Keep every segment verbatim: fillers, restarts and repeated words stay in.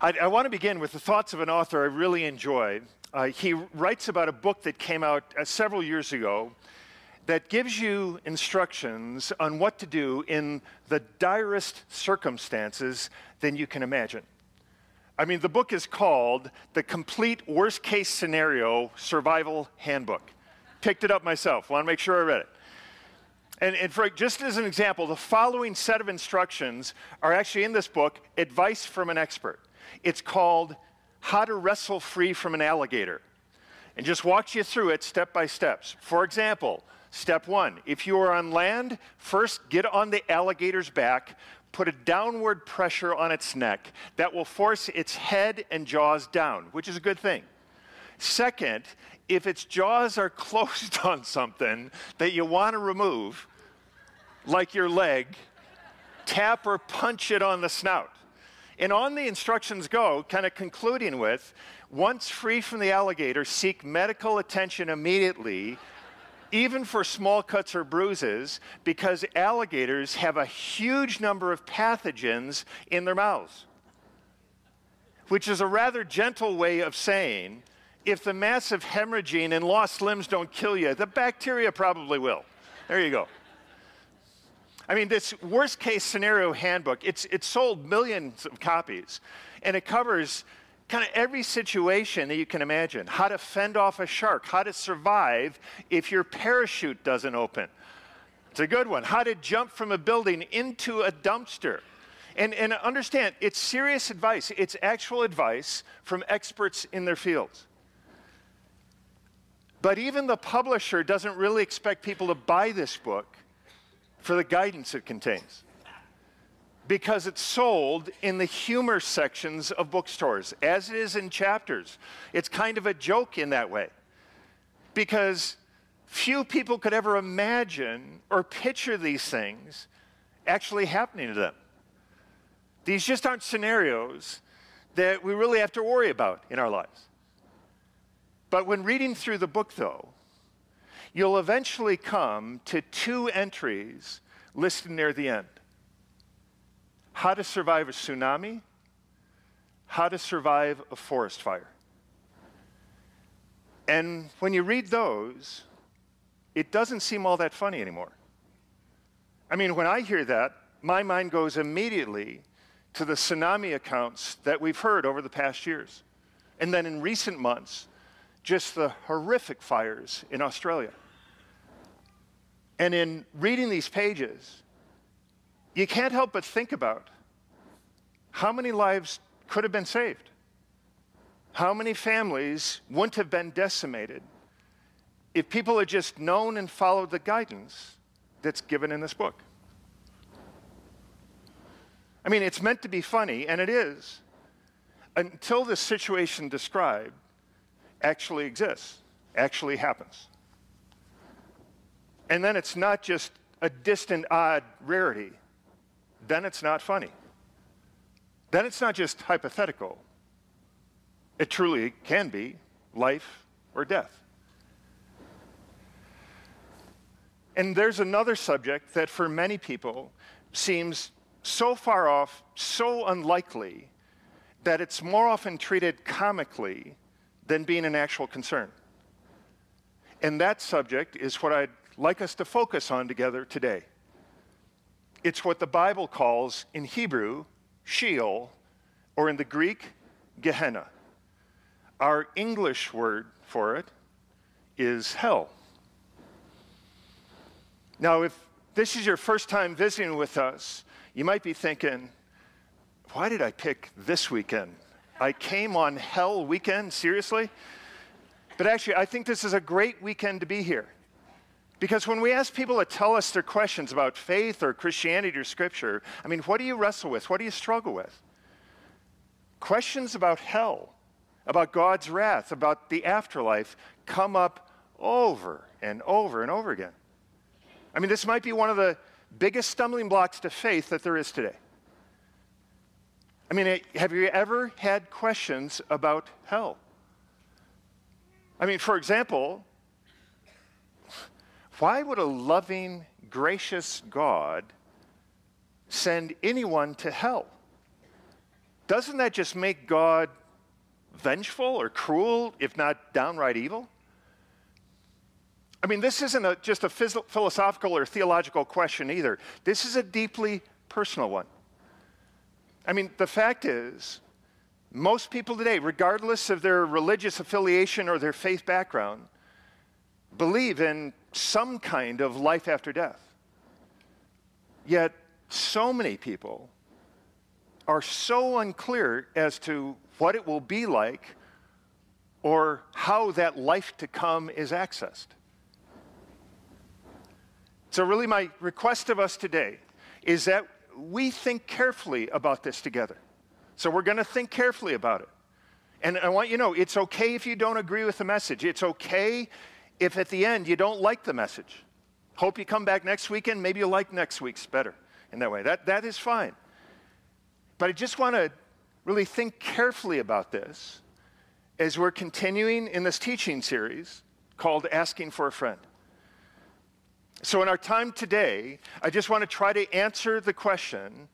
I, I want to begin with the thoughts of an author I really enjoy. Uh, he writes about a book that came out uh, several years ago that gives you instructions on what to do in the direst circumstances than you can imagine. I mean, the book is called The Complete Worst Case Scenario Survival Handbook. Picked it up myself, want to make sure I read it. And, and for, just as an example, the following set of instructions are actually in this book, Advice from an Expert. It's called How to Wrestle Free from an Alligator, and just walks you through it step by steps. For example, step one, if you are on land, first get on the alligator's back, put a downward pressure on its neck. That will force its head and jaws down, which is a good thing. Second, if its jaws are closed on something that you want to remove, like your leg, tap or punch it on the snout. And on the instructions go, kind of concluding with, once free from the alligator, seek medical attention immediately, even for small cuts or bruises, because alligators have a huge number of pathogens in their mouths, which is a rather gentle way of saying, if the massive hemorrhaging and lost limbs don't kill you, the bacteria probably will. There you go. I mean, this worst-case scenario handbook, it's, it's sold millions of copies, and it covers kind of every situation that you can imagine. How to fend off a shark, how to survive if your parachute doesn't open. It's a good one. How to jump from a building into a dumpster. And, and understand, it's serious advice. It's actual advice from experts in their fields. But even the publisher doesn't really expect people to buy this book for the guidance it contains, because it's sold in the humor sections of bookstores, as it is in chapters. It's kind of a joke in that way, because few people could ever imagine or picture these things actually happening to them. These just aren't scenarios that we really have to worry about in our lives. But when reading through the book, though, you'll eventually come to two entries listed near the end. How to survive a tsunami, how to survive a forest fire. And when you read those, it doesn't seem all that funny anymore. I mean, when I hear that, my mind goes immediately to the tsunami accounts that we've heard over the past years. And then in recent months, just the horrific fires in Australia. And in reading these pages, you can't help but think about how many lives could have been saved, how many families wouldn't have been decimated if people had just known and followed the guidance that's given in this book. I mean, it's meant to be funny, and it is, until the situation described actually exists, actually happens. And then it's not just a distant, odd rarity. Then it's not funny. Then it's not just hypothetical. It truly can be life or death. And there's another subject that for many people seems so far off, so unlikely, that it's more often treated comically than being an actual concern. And that subject is what I'd like us to focus on together today. It's what the Bible calls in Hebrew, Sheol, or in the Greek, Gehenna. Our English word for it is hell. Now, if this is your first time visiting with us, you might be thinking, why did I pick this weekend? I came on hell weekend, seriously? But actually, I think this is a great weekend to be here. Because when we ask people to tell us their questions about faith or Christianity or Scripture, I mean, what do you wrestle with? What do you struggle with? Questions about hell, about God's wrath, about the afterlife come up over and over and over again. I mean, this might be one of the biggest stumbling blocks to faith that there is today. I mean, have you ever had questions about hell? I mean, for example, why would a loving, gracious God send anyone to hell? doesn't that just make God vengeful or cruel, if not downright evil? I mean, this isn't a, just a phys- philosophical or theological question either. This is a deeply personal one. I mean, the fact is, most people today, regardless of their religious affiliation or their faith background, believe in some kind of life after death. Yet, so many people are so unclear as to what it will be like or how that life to come is accessed. So really my request of us today is that we think carefully about this together. So we're going to think carefully about it. And I want you to know, it's okay if you don't agree with the message. It's okay if at the end you don't like the message. Hope you come back next weekend. Maybe you'll like next week's better in that way. That, that is fine. But I just want to really think carefully about this as we're continuing in this teaching series called Asking for a Friend. So in our time today, I just want to try to answer the question,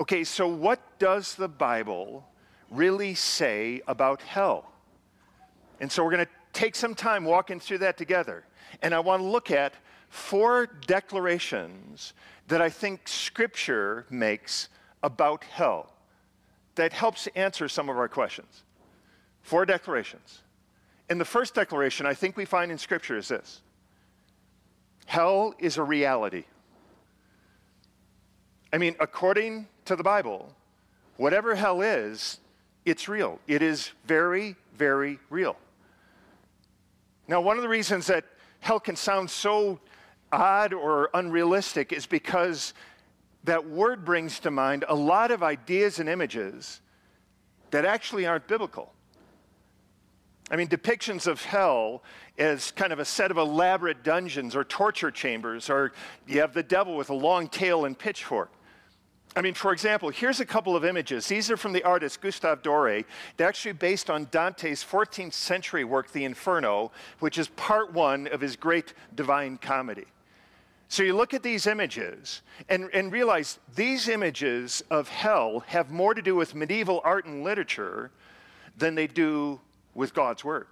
okay, so what does the Bible really say about hell? And so we're going to take some time walking through that together. And I want to look at four declarations that I think Scripture makes about hell that helps answer some of our questions. Four declarations. And the first declaration I think we find in Scripture is this. Hell is a reality. I mean, according to the Bible, whatever hell is, it's real. It is very, very real. Now, one of the reasons that hell can sound so odd or unrealistic is because that word brings to mind a lot of ideas and images that actually aren't biblical. I mean, depictions of hell as kind of a set of elaborate dungeons or torture chambers, or you have the devil with a long tail and pitchfork. I mean, for example, here's a couple of images. These are from the artist Gustave Doré. They're actually based on Dante's fourteenth century work, The Inferno, which is part one of his great Divine Comedy. So you look at these images and, and realize these images of hell have more to do with medieval art and literature than they do with God's word.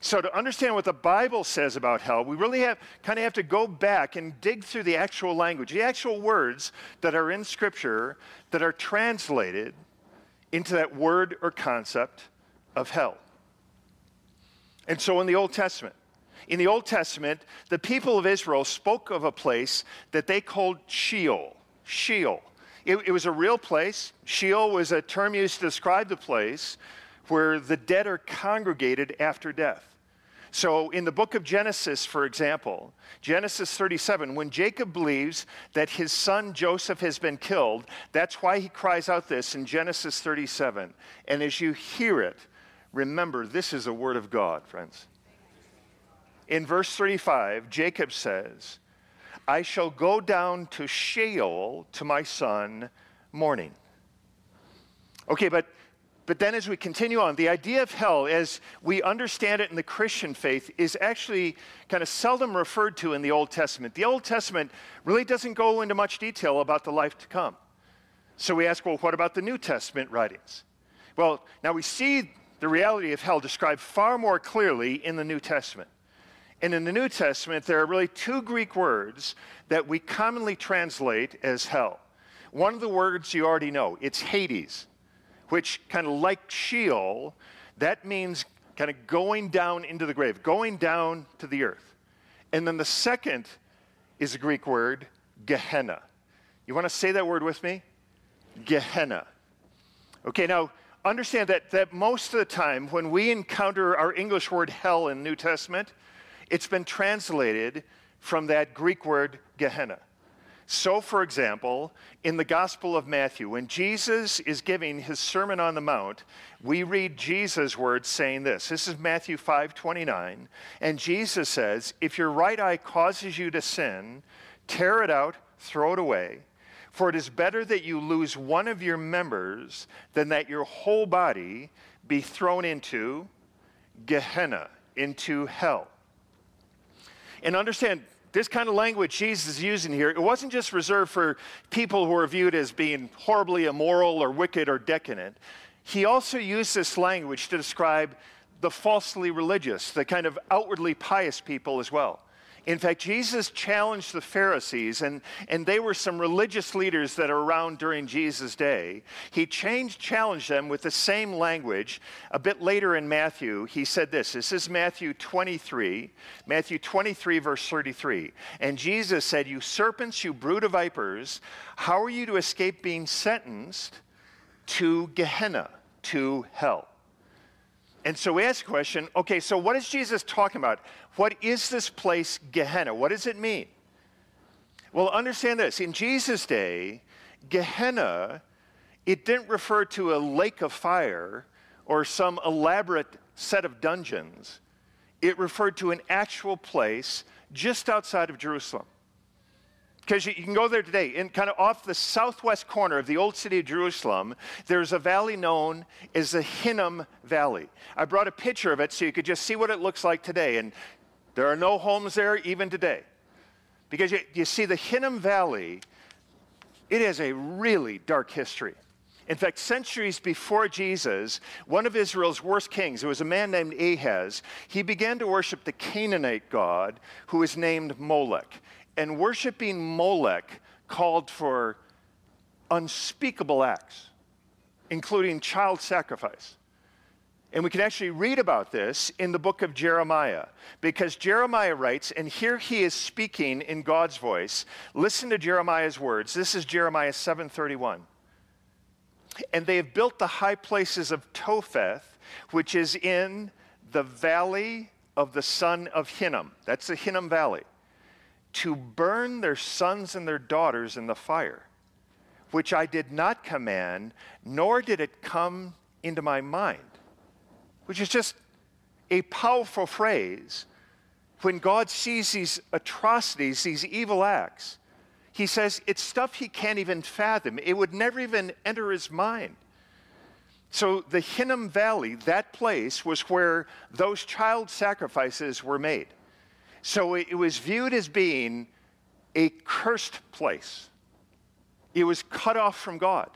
So to understand what the Bible says about hell, we really have kind of have to go back and dig through the actual language, the actual words that are in Scripture that are translated into that word or concept of hell. And so in the Old Testament, in the Old Testament, the people of Israel spoke of a place that they called Sheol, Sheol. It, it was a real place. Sheol was a term used to describe the place where the dead are congregated after death. So in the book of Genesis, for example, Genesis thirty-seven, when Jacob believes that his son Joseph has been killed, that's why he cries out this in Genesis thirty-seven. And as you hear it, remember, this is the word of God, friends. In verse thirty-five, Jacob says, I shall go down to Sheol to my son mourning. Okay, but But then as we continue on, the idea of hell, as we understand it in the Christian faith, is actually kind of seldom referred to in the Old Testament. The Old Testament really doesn't go into much detail about the life to come. So we ask, well, what about the New Testament writings? Well, now we see the reality of hell described far more clearly in the New Testament. And in the New Testament, there are really two Greek words that we commonly translate as hell. One of the words you already know, it's Hades, which kind of like Sheol, that means kind of going down into the grave, going down to the earth. And then the second is a Greek word, Gehenna. You want to say that word with me? Gehenna. Okay, now understand that, that most of the time when we encounter our English word hell in the New Testament, it's been translated from that Greek word Gehenna. So, for example, in the Gospel of Matthew, when Jesus is giving his Sermon on the Mount, we read Jesus' words saying this. This is Matthew five twenty-nine, and Jesus says, if your right eye causes you to sin, tear it out, throw it away, for it is better that you lose one of your members than that your whole body be thrown into Gehenna, into hell. And understand, This kind of language Jesus is using here, it wasn't just reserved for people who are viewed as being horribly immoral or wicked or decadent. He also used this language to describe the falsely religious, the kind of outwardly pious people as well. In fact, Jesus challenged the Pharisees, and, and they were some religious leaders that are around during Jesus' day. He changed, challenged them with the same language. A bit later in Matthew, he said this. This is Matthew twenty-three, Matthew twenty-three, verse thirty-three. And Jesus said, "You serpents, you brood of vipers, how are you to escape being sentenced to Gehenna, to hell?" And so we ask the question, okay, so what is Jesus talking about? What is this place, Gehenna? What does it mean? Well, understand this. In Jesus' day, Gehenna, it didn't refer to a lake of fire or some elaborate set of dungeons. It referred to an actual place just outside of Jerusalem. Because you can go there today, and kind of off the southwest corner of the old city of Jerusalem, there's a valley known as the Hinnom Valley. I brought a picture of it so you could just see what it looks like today, and there are no homes there even today. Because you, you see, the Hinnom Valley, it has a really dark history. In fact, centuries before Jesus, one of Israel's worst kings, it was a man named Ahaz, he began to worship the Canaanite god who was named Molech. And worshiping Molech called for unspeakable acts, including child sacrifice. And we can actually read about this in the book of Jeremiah, because Jeremiah writes, and here he is speaking in God's voice. Listen to Jeremiah's words. This is Jeremiah seven thirty-one. "And they have built the high places of Topheth, which is in the valley of the son of Hinnom." That's the Hinnom Valley. "To burn their sons and their daughters in the fire, which I did not command, nor did it come into my mind." Which is just a powerful phrase. When God sees these atrocities, these evil acts, he says it's stuff he can't even fathom. It would never even enter his mind. So the Hinnom Valley, that place, was where those child sacrifices were made. So it was viewed as being a cursed place. It was cut off from God.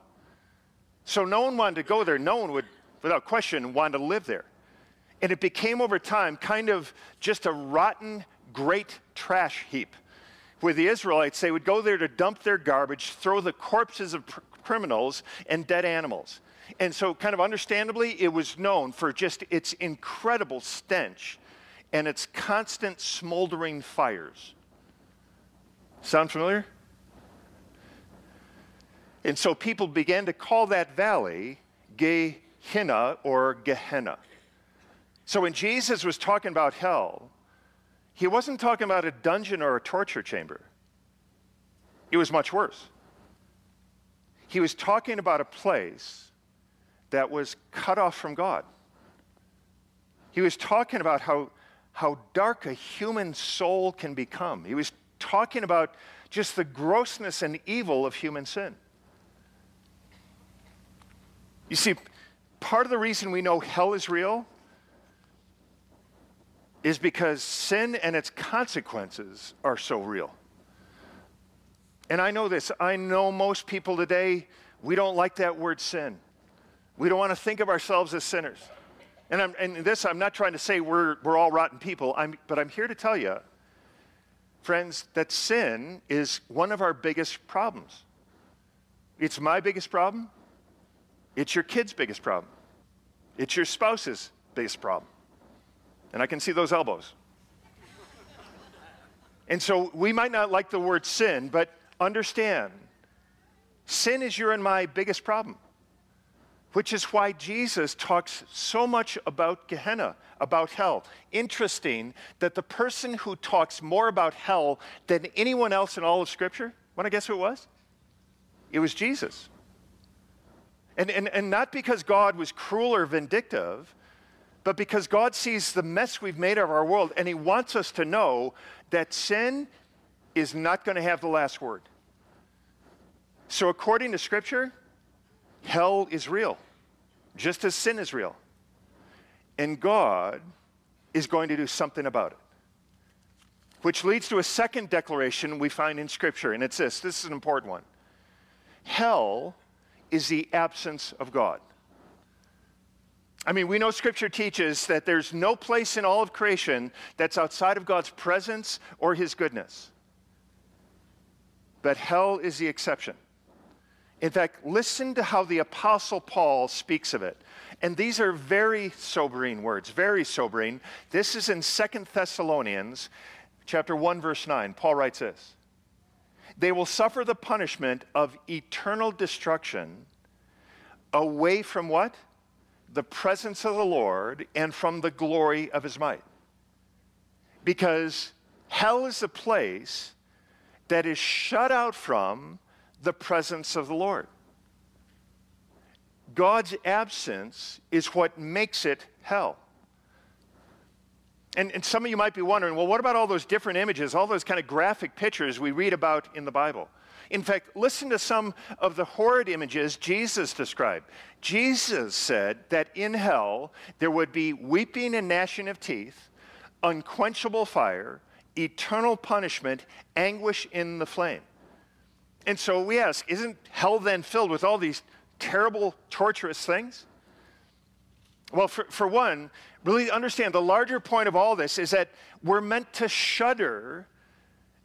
So no one wanted to go there. No one would, without question, want to live there. And it became over time kind of just a rotten, great trash heap, where the Israelites, they would go there to dump their garbage, throw the corpses of pr- criminals and dead animals. And so kind of understandably, it was known for just its incredible stench and its constant smoldering fires. Sound familiar? And so people began to call that valley Gehenna or Gehenna. So when Jesus was talking about hell, he wasn't talking about a dungeon or a torture chamber. It was much worse. He was talking about a place that was cut off from God. He was talking about how how dark a human soul can become. He was talking about just the grossness and evil of human sin. You see, part of the reason we know hell is real is because sin and its consequences are so real. And I know this. I know most people today, we don't like that word sin. We don't want to think of ourselves as sinners. And, I'm, and this, I'm not trying to say we're, we're all rotten people, I'm, but I'm here to tell you, friends, that sin is one of our biggest problems. It's my biggest problem. It's your kid's biggest problem. It's your spouse's biggest problem. And I can see those elbows. And so we might not like the word sin, but understand, sin is your and my biggest problem. Which is why Jesus talks so much about Gehenna, about hell. Interesting that the person who talks more about hell than anyone else in all of Scripture, want to guess who it was? It was Jesus. And, and, and not because God was cruel or vindictive, but because God sees the mess we've made of our world, and he wants us to know that sin is not going to have the last word. So according to Scripture, hell is real, just as sin is real. And God is going to do something about it. which leads to a second declaration we find in Scripture, and it's this. This is an important one. Hell is the absence of God. I mean, we know Scripture teaches that there's no place in all of creation that's outside of God's presence or his goodness. But hell is the exception. In fact, listen to how the Apostle Paul speaks of it. And these are very sobering words, very sobering. This is in Second Thessalonians chapter one, verse nine. Paul writes this. They will suffer the punishment of eternal destruction away from what? The presence of the Lord and from the glory of his might. Because hell is the place that is shut out from the presence of the Lord. God's absence is what makes it hell. And, and some of you might be wondering, well, what about all those different images, all those kind of graphic pictures we read about in the Bible? In fact, listen to some of the horrid images Jesus described. Jesus said that in hell there would be weeping and gnashing of teeth, unquenchable fire, eternal punishment, anguish in the flame. And so we ask, isn't hell then filled with all these terrible, torturous things? Well, for, for one, really understand the larger point of all this is that we're meant to shudder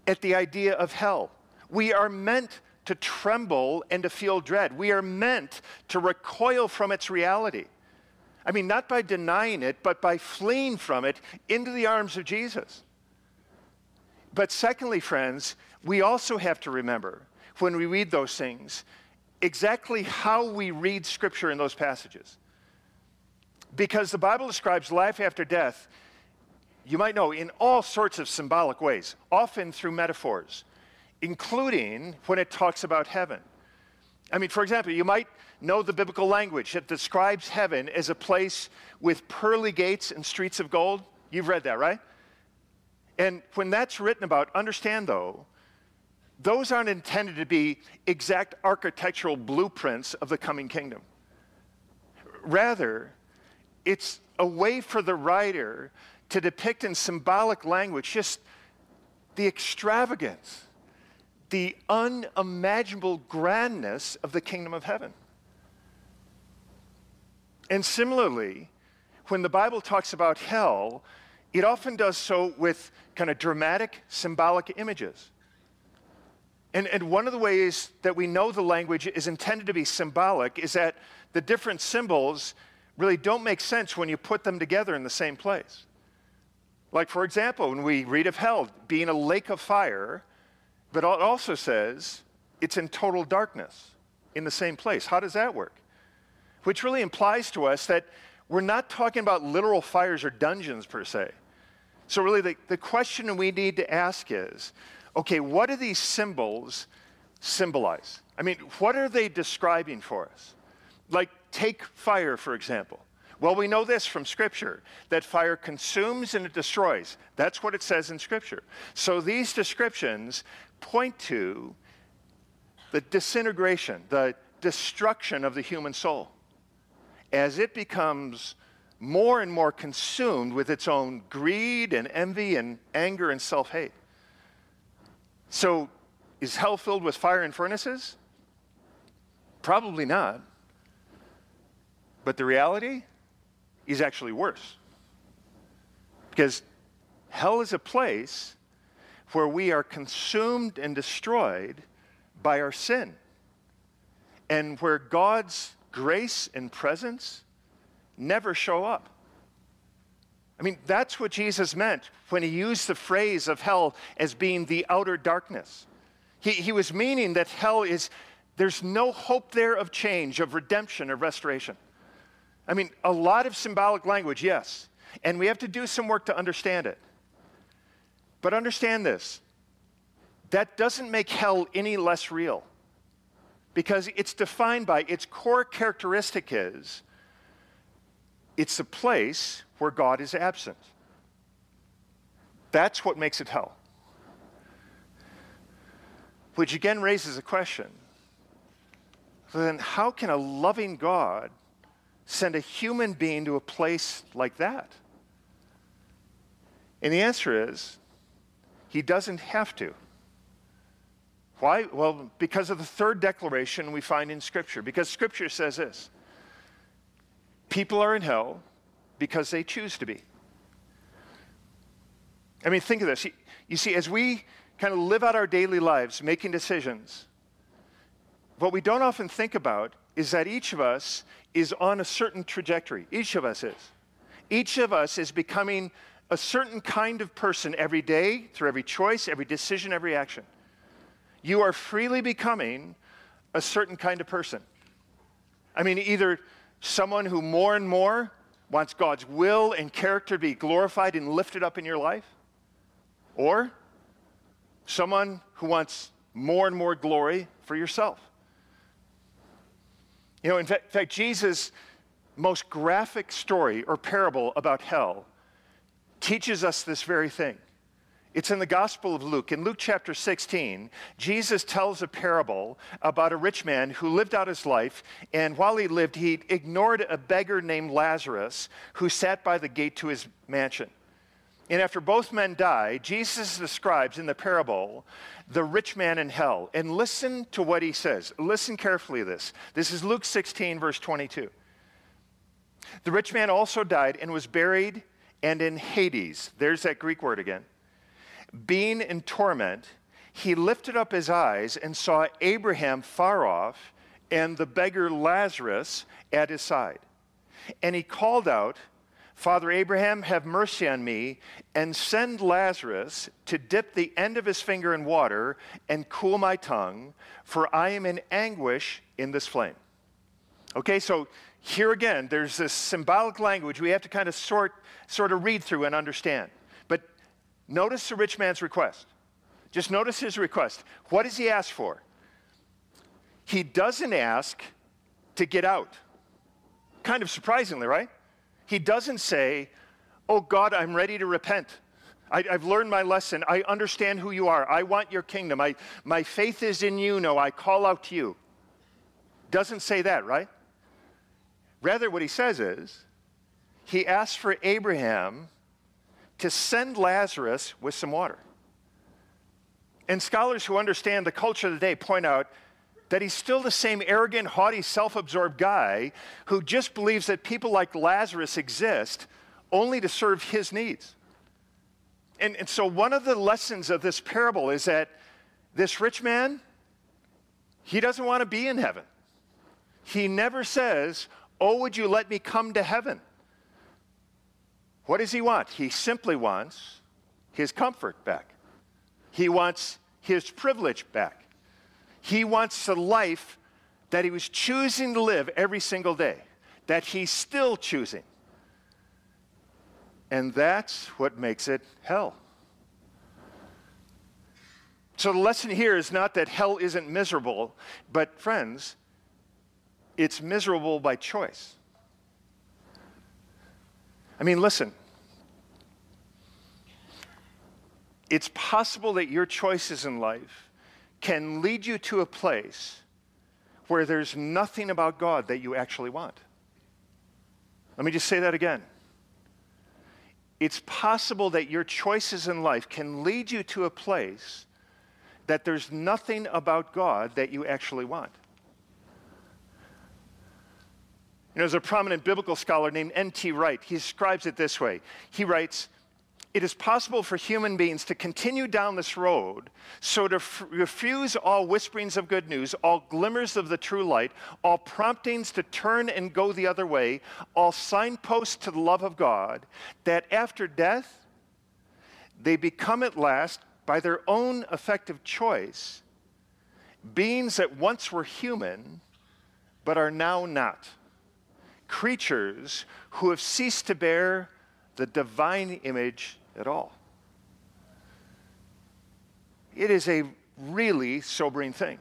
at the idea of hell. We are meant to tremble and to feel dread. We are meant to recoil from its reality. I mean, not by denying it, but by fleeing from it into the arms of Jesus. But secondly, friends, we also have to remember, when we read those things, exactly how we read Scripture in those passages. Because the Bible describes life after death, you might know, in all sorts of symbolic ways, often through metaphors, including when it talks about heaven. I mean, for example, you might know the biblical language that describes heaven as a place with pearly gates and streets of gold. You've read that, right? And when that's written about, understand, though, those aren't intended to be exact architectural blueprints of the coming kingdom. Rather, it's a way for the writer to depict in symbolic language just the extravagance, the unimaginable grandness of the kingdom of heaven. And similarly, when the Bible talks about hell, it often does so with kind of dramatic, symbolic images. And, and one of the ways that we know the language is intended to be symbolic is that the different symbols really don't make sense when you put them together in the same place. Like, for example, when we read of hell being a lake of fire, but it also says it's in total darkness in the same place. How does that work? Which really implies to us that we're not talking about literal fires or dungeons per se. So really the, the question we need to ask is, okay, what do these symbols symbolize? I mean, what are they describing for us? Like, take fire, for example. Well, we know this from Scripture, that fire consumes and it destroys. That's what it says in Scripture. So these descriptions point to the disintegration, the destruction of the human soul, as it becomes more and more consumed with its own greed and envy and anger and self-hate. So, is hell filled with fire and furnaces? Probably not. But the reality is actually worse. Because hell is a place where we are consumed and destroyed by our sin, and where God's grace and presence never show up. I mean, that's what Jesus meant when he used the phrase of hell as being the outer darkness. He, he was meaning that hell is, there's no hope there of change, of redemption, of restoration. I mean, a lot of symbolic language, yes, and we have to do some work to understand it. But understand this, that doesn't make hell any less real, because it's defined by, its core characteristic is, it's a place where God is absent. That's what makes it hell. Which again raises a question. Then how can a loving God send a human being to a place like that? And the answer is, He doesn't have to. Why? Well, because of the third declaration we find in Scripture. Because Scripture says this: people are in hell because they choose to be. I mean, think of this. You see, as we kind of live out our daily lives, making decisions, what we don't often think about is that each of us is on a certain trajectory. Each of us is. Each of us is becoming a certain kind of person every day, through every choice, every decision, every action. You are freely becoming a certain kind of person. I mean, either someone who more and more wants God's will and character to be glorified and lifted up in your life, or someone who wants more and more glory for yourself. You know, in fact, in fact, Jesus' most graphic story or parable about hell teaches us this very thing. It's in the Gospel of Luke. In Luke chapter sixteen, Jesus tells a parable about a rich man who lived out his life, and while he lived, he ignored a beggar named Lazarus who sat by the gate to his mansion. And after both men die, Jesus describes in the parable the rich man in hell. And listen to what he says. Listen carefully to this. This is Luke sixteen, verse twenty-two. The rich man also died and was buried, and in Hades, there's that Greek word again, being in torment, he lifted up his eyes and saw Abraham far off and the beggar Lazarus at his side. And he called out, "Father Abraham, have mercy on me, and send Lazarus to dip the end of his finger in water and cool my tongue, for I am in anguish in this flame." Okay, so here again, there's this symbolic language we have to kind of sort, sort of read through and understand. Notice the rich man's request. Just notice his request. What does he ask for? He doesn't ask to get out. Kind of surprisingly, right? He doesn't say, "Oh God, I'm ready to repent. I, I've learned my lesson. I understand who you are. I want your kingdom. I, my faith is in you. No, I call out to you." Doesn't say that, right? Rather, what he says is, he asks for Abraham to send Lazarus with some water. And scholars who understand the culture of the day point out that he's still the same arrogant, haughty, self-absorbed guy who just believes that people like Lazarus exist only to serve his needs. And, and so one of the lessons of this parable is that this rich man, he doesn't want to be in heaven. He never says, "Oh, would you let me come to heaven?" What does he want? He simply wants his comfort back. He wants his privilege back. He wants the life that he was choosing to live every single day, that he's still choosing. And that's what makes it hell. So the lesson here is not that hell isn't miserable, but friends, it's miserable by choice. I mean, listen, it's possible that your choices in life can lead you to a place where there's nothing about God that you actually want. Let me just say that again. It's possible that your choices in life can lead you to a place that there's nothing about God that you actually want. You know, there's a prominent biblical scholar named N T Wright. He describes it this way. He writes, "It is possible for human beings to continue down this road, so to f- refuse all whisperings of good news, all glimmers of the true light, all promptings to turn and go the other way, all signposts to the love of God, that after death, they become at last, by their own effective choice, beings that once were human, but are now not. Creatures who have ceased to bear the divine image at all." It is a really sobering thing.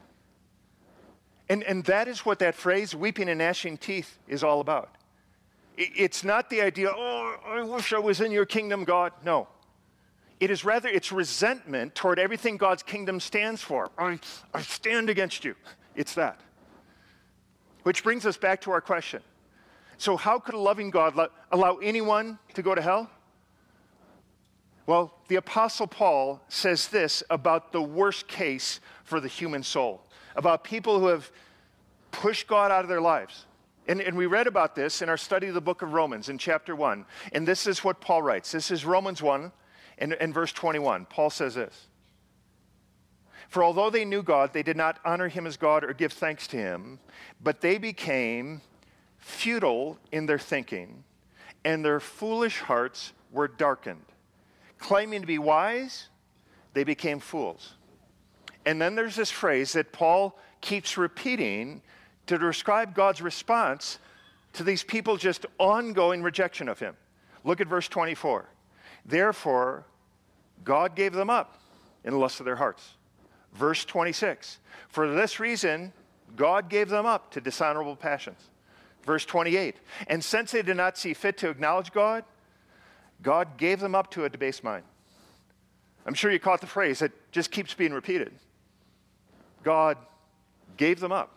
And, and that is what that phrase, weeping and gnashing teeth, is all about. It's not the idea, "Oh, I wish I was in your kingdom, God." No. It is rather, it's resentment toward everything God's kingdom stands for. I, I stand against you. It's that. Which brings us back to our question. So how could a loving God allow anyone to go to hell? Well, the Apostle Paul says this about the worst case for the human soul, about people who have pushed God out of their lives. And, and we read about this in our study of the book of Romans in chapter one. And this is what Paul writes. This is Romans one and, and verse twenty-one. Paul says this. For although they knew God, they did not honor him as God or give thanks to him, but they became futile in their thinking, and their foolish hearts were darkened. Claiming to be wise, they became fools. And then there's this phrase that Paul keeps repeating to describe God's response to these people's just ongoing rejection of him. Look at verse twenty-four. Therefore, God gave them up in the lust of their hearts. Verse twenty-six. For this reason, God gave them up to dishonorable passions. Verse twenty-eight. And since they did not see fit to acknowledge God, God gave them up to a debased mind. I'm sure you caught the phrase that just keeps being repeated. God gave them up.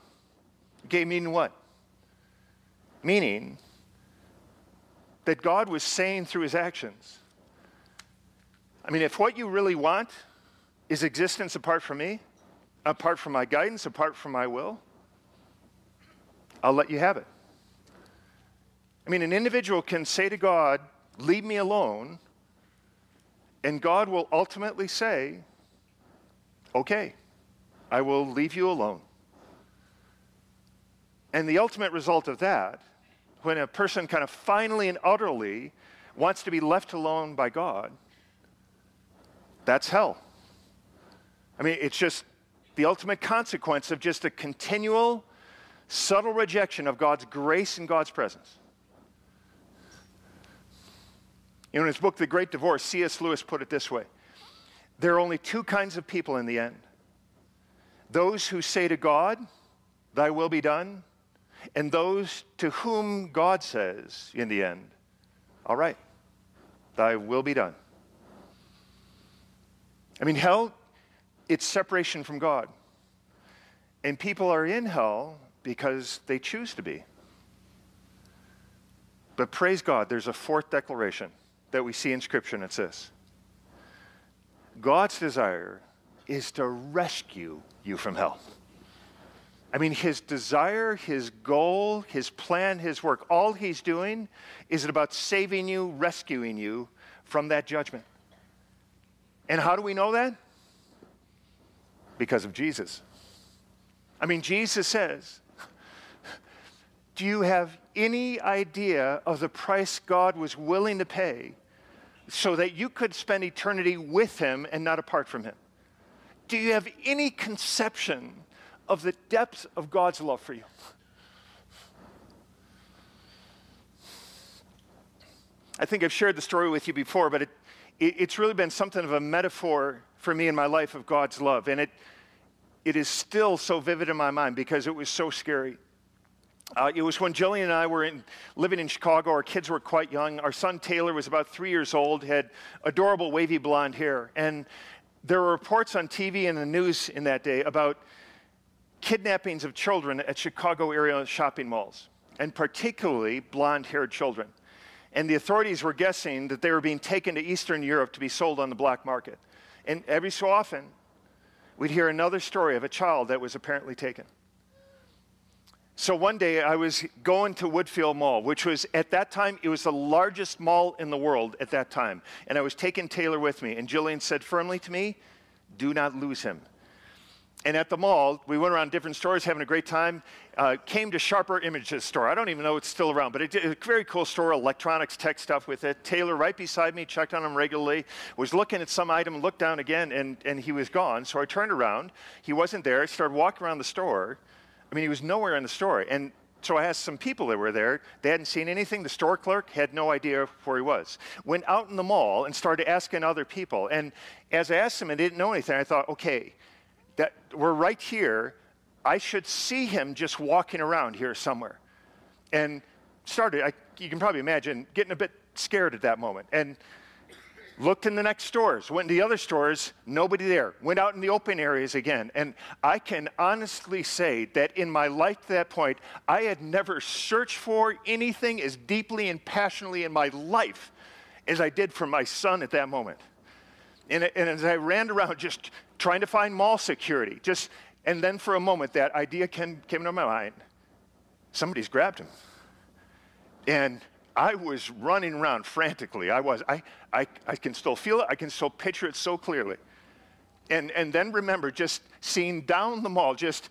Gave meaning what? Meaning that God was saying through his actions, I mean, if what you really want is existence apart from me, apart from my guidance, apart from my will, I'll let you have it. I mean, an individual can say to God, leave me alone, and God will ultimately say, okay, I will leave you alone. And the ultimate result of that, when a person kind of finally and utterly wants to be left alone by God, that's hell. I mean, it's just the ultimate consequence of just a continual, subtle rejection of God's grace and God's presence. You know, in his book, The Great Divorce, C S Lewis put it this way. There are only two kinds of people in the end. Those who say to God, thy will be done, and those to whom God says in the end, all right, thy will be done. I mean, hell, it's separation from God. And people are in hell because they choose to be. But praise God, there's a fourth declaration that we see in Scripture, and it's this. God's desire is to rescue you from hell. I mean, his desire, his goal, his plan, his work, all he's doing is about saving you, rescuing you from that judgment. And how do we know that? Because of Jesus. I mean, Jesus says, do you have any idea of the price God was willing to pay so that you could spend eternity with him and not apart from him? Do you have any conception of the depth of God's love for you? I think I've shared the story with you before, but it, it, it's really been something of a metaphor for me in my life of God's love, and it, it is still so vivid in my mind because it was so scary. Uh, it was when Jillian and I were in, living in Chicago. Our kids were quite young. Our son Taylor was about three years old, had adorable wavy blonde hair. And there were reports on T V and the news in that day about kidnappings of children at Chicago area shopping malls, and particularly blonde-haired children. And the authorities were guessing that they were being taken to Eastern Europe to be sold on the black market. And every so often, we'd hear another story of a child that was apparently taken. So one day, I was going to Woodfield Mall, which was, at that time, it was the largest mall in the world at that time. And I was taking Taylor with me, and Jillian said firmly to me, do not lose him. And at the mall, we went around different stores, having a great time, uh, came to Sharper Images store. I don't even know it's still around, but it, it's a very cool store, electronics, tech stuff with it. Taylor, right beside me, checked on him regularly, was looking at some item, looked down again, and, and he was gone. So I turned around. He wasn't there. I started walking around the store. I mean, he was nowhere in the store. And so I asked some people that were there. They hadn't seen anything. The store clerk had no idea where he was. Went out in the mall and started asking other people. And as I asked them and didn't know anything, I thought, okay, that we're right here. I should see him just walking around here somewhere. And started, I, you can probably imagine, getting a bit scared at that moment. And looked in the next stores, went to the other stores, nobody there. Went out in the open areas again. And I can honestly say that in my life to that point, I had never searched for anything as deeply and passionately in my life as I did for my son at that moment. And, and as I ran around just trying to find mall security, just, and then for a moment that idea came, came to my mind. Somebody's grabbed him. And I was running around frantically. I was. I, I, I can still feel it. I can still picture it so clearly. And, and then remember just seeing down the mall, just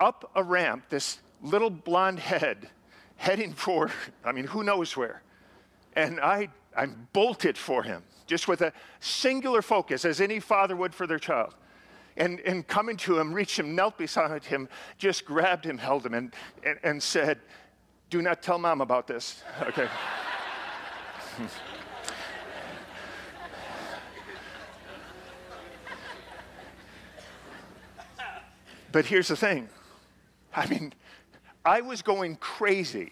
up a ramp, this little blonde head heading for, I mean, who knows where. And I, I bolted for him, just with a singular focus, as any father would for their child. And, and coming to him, reached him, knelt beside him, just grabbed him, held him, and, and, and said, "Do not tell Mom about this." Okay. But here's the thing. I mean, I was going crazy,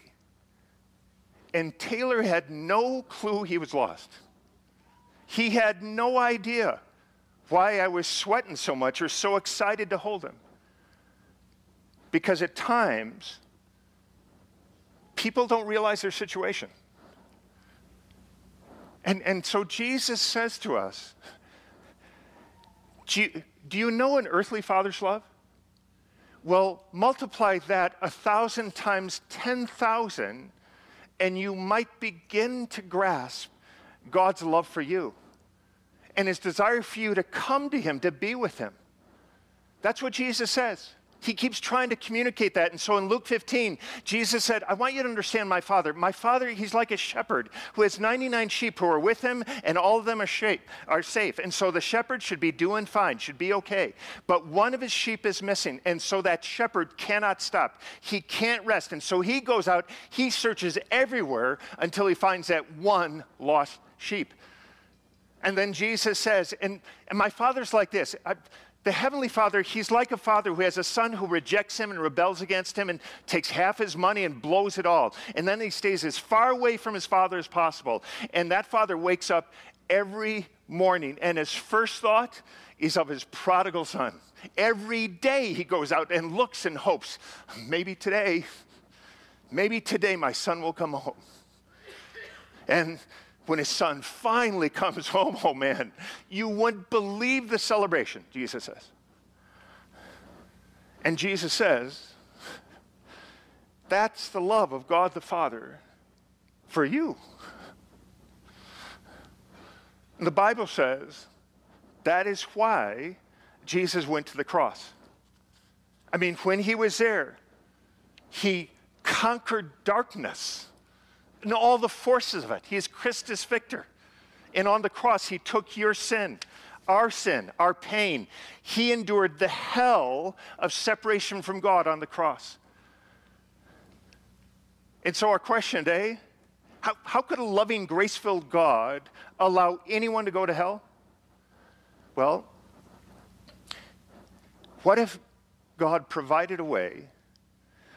and Taylor had no clue he was lost. He had no idea why I was sweating so much or so excited to hold him. Because at times, people don't realize their situation. And, and so Jesus says to us, do you, do you know an earthly father's love? Well, multiply that a thousand times ten thousand, and you might begin to grasp God's love for you and his desire for you to come to him, to be with him. That's what Jesus says. He keeps trying to communicate that. And so in Luke fifteen, Jesus said, "I want you to understand my Father. My Father, he's like a shepherd who has ninety-nine sheep who are with him, and all of them are, shape, are safe. And so the shepherd should be doing fine, should be okay. But one of his sheep is missing, and so that shepherd cannot stop. He can't rest. And so he goes out, he searches everywhere until he finds that one lost sheep." And then Jesus says, and, and my Father's like this. I, The Heavenly Father, he's like a father who has a son who rejects him and rebels against him and takes half his money and blows it all. And then he stays as far away from his father as possible. And that father wakes up every morning, and his first thought is of his prodigal son. Every day he goes out and looks and hopes, maybe today, maybe today my son will come home. And when his son finally comes home, oh man, you wouldn't believe the celebration, Jesus says. And Jesus says, that's the love of God the Father for you. And the Bible says that is why Jesus went to the cross. I mean, when he was there, he conquered darkness and all the forces of it. He is Christus Victor. And on the cross, he took your sin, our sin, our pain. He endured the hell of separation from God on the cross. And so our question today, how, how could a loving, grace-filled God allow anyone to go to hell? Well, what if God provided a way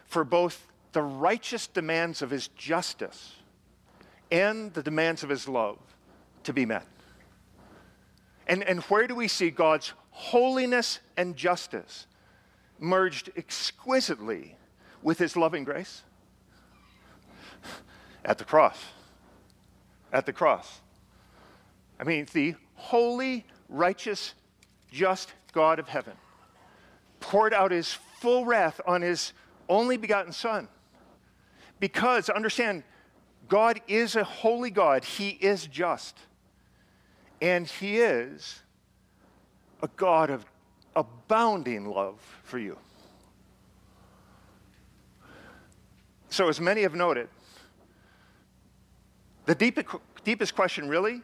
for both the righteous demands of his justice and the demands of his love to be met? And, and where do we see God's holiness and justice merged exquisitely with his loving grace? At the cross. At the cross. I mean, the holy, righteous, just God of heaven poured out his full wrath on his only begotten Son. Because, understand, God is a holy God. He is just. And he is a God of abounding love for you. So, as many have noted, the deep, deepest question really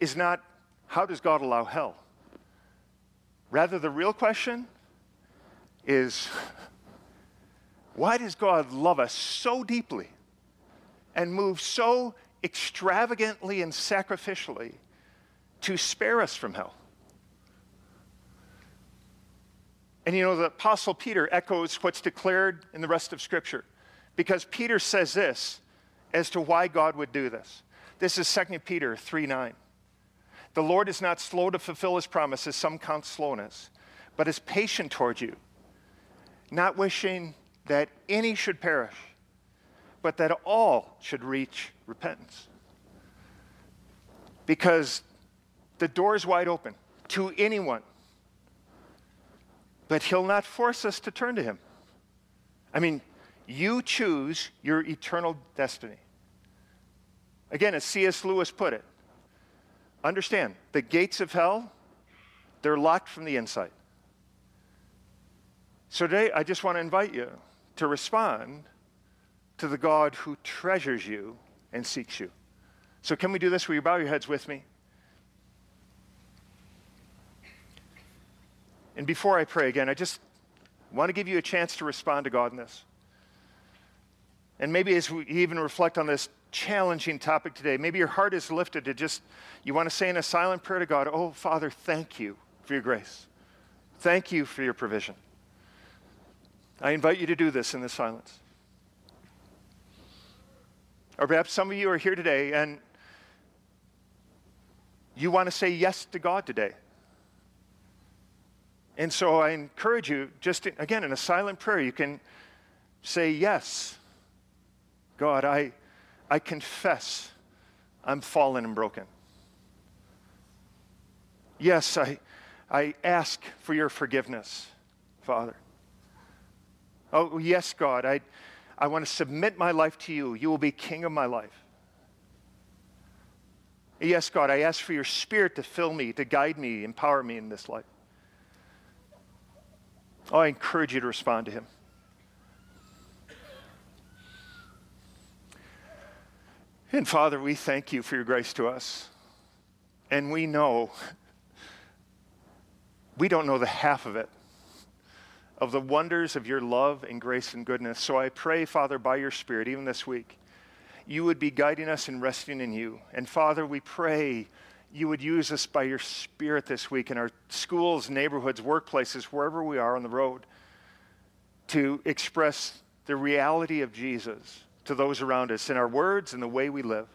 is not, how does God allow hell? Rather, the real question is, why does God love us so deeply and move so extravagantly and sacrificially to spare us from hell? And you know, the Apostle Peter echoes what's declared in the rest of Scripture, because Peter says this as to why God would do this. This is Second Peter three nine. "The Lord is not slow to fulfill his promises, some count slowness, but is patient toward you, not wishing that any should perish, but that all should reach repentance." Because The door's wide open to anyone. But he'll not force us to turn to him. I mean, you choose your eternal destiny. Again, as C S Lewis put it, understand, the gates of hell, they're locked from the inside. So today, I just want to invite you to respond to the God who treasures you and seeks you. So can we do this? Will you bow your heads with me? And before I pray again, I just want to give you a chance to respond to God in this. And maybe as we even reflect on this challenging topic today, maybe your heart is lifted to just, you want to say in a silent prayer to God, oh, Father, thank you for your grace. Thank you for your provision. I invite you to do this in the silence. Or perhaps some of you are here today and you want to say yes to God today. And so I encourage you, just to, again, in a silent prayer, you can say, yes, God, I, I confess I'm fallen and broken. Yes, I, I ask for your forgiveness, Father. Oh, yes, God, I, I want to submit my life to you. You will be king of my life. Yes, God, I ask for your spirit to fill me, to guide me, empower me in this life. Oh, I encourage you to respond to him. And Father, we thank you for your grace to us. And we know, we don't know the half of it, of the wonders of your love and grace and goodness. So I pray, Father, by your Spirit, even this week, you would be guiding us and resting in you. And Father, we pray you would use us by your Spirit this week in our schools, neighborhoods, workplaces, wherever we are on the road, to express the reality of Jesus to those around us in our words and the way we live,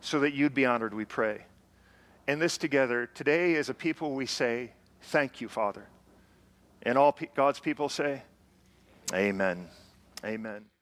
so that you'd be honored, we pray. And this together, today as a people, we say, thank you, Father. And all God's people say, amen. Amen.